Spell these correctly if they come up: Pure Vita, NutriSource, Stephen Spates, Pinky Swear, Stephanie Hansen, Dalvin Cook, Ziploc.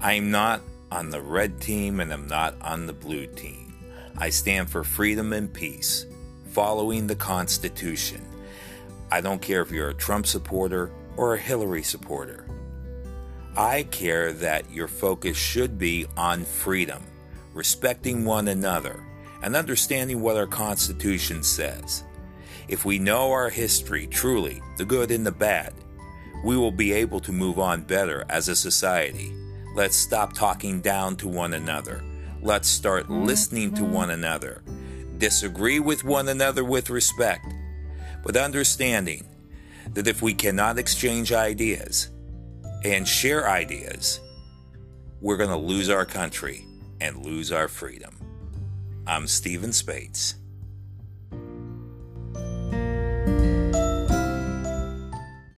I'm not on the red team and I'm not on the blue team. I stand for freedom and peace, following the Constitution. I don't care if you're a Trump supporter or a Hillary supporter. I care that your focus should be on freedom, respecting one another, and understanding what our Constitution says. If we know our history truly, the good and the bad, we will be able to move on better as a society. Let's stop talking down to one another. Let's start listening to one another. Disagree with one another with respect, but understanding that if we cannot exchange ideas and share ideas, we're going to lose our country and lose our freedom. I'm Stephen Spates.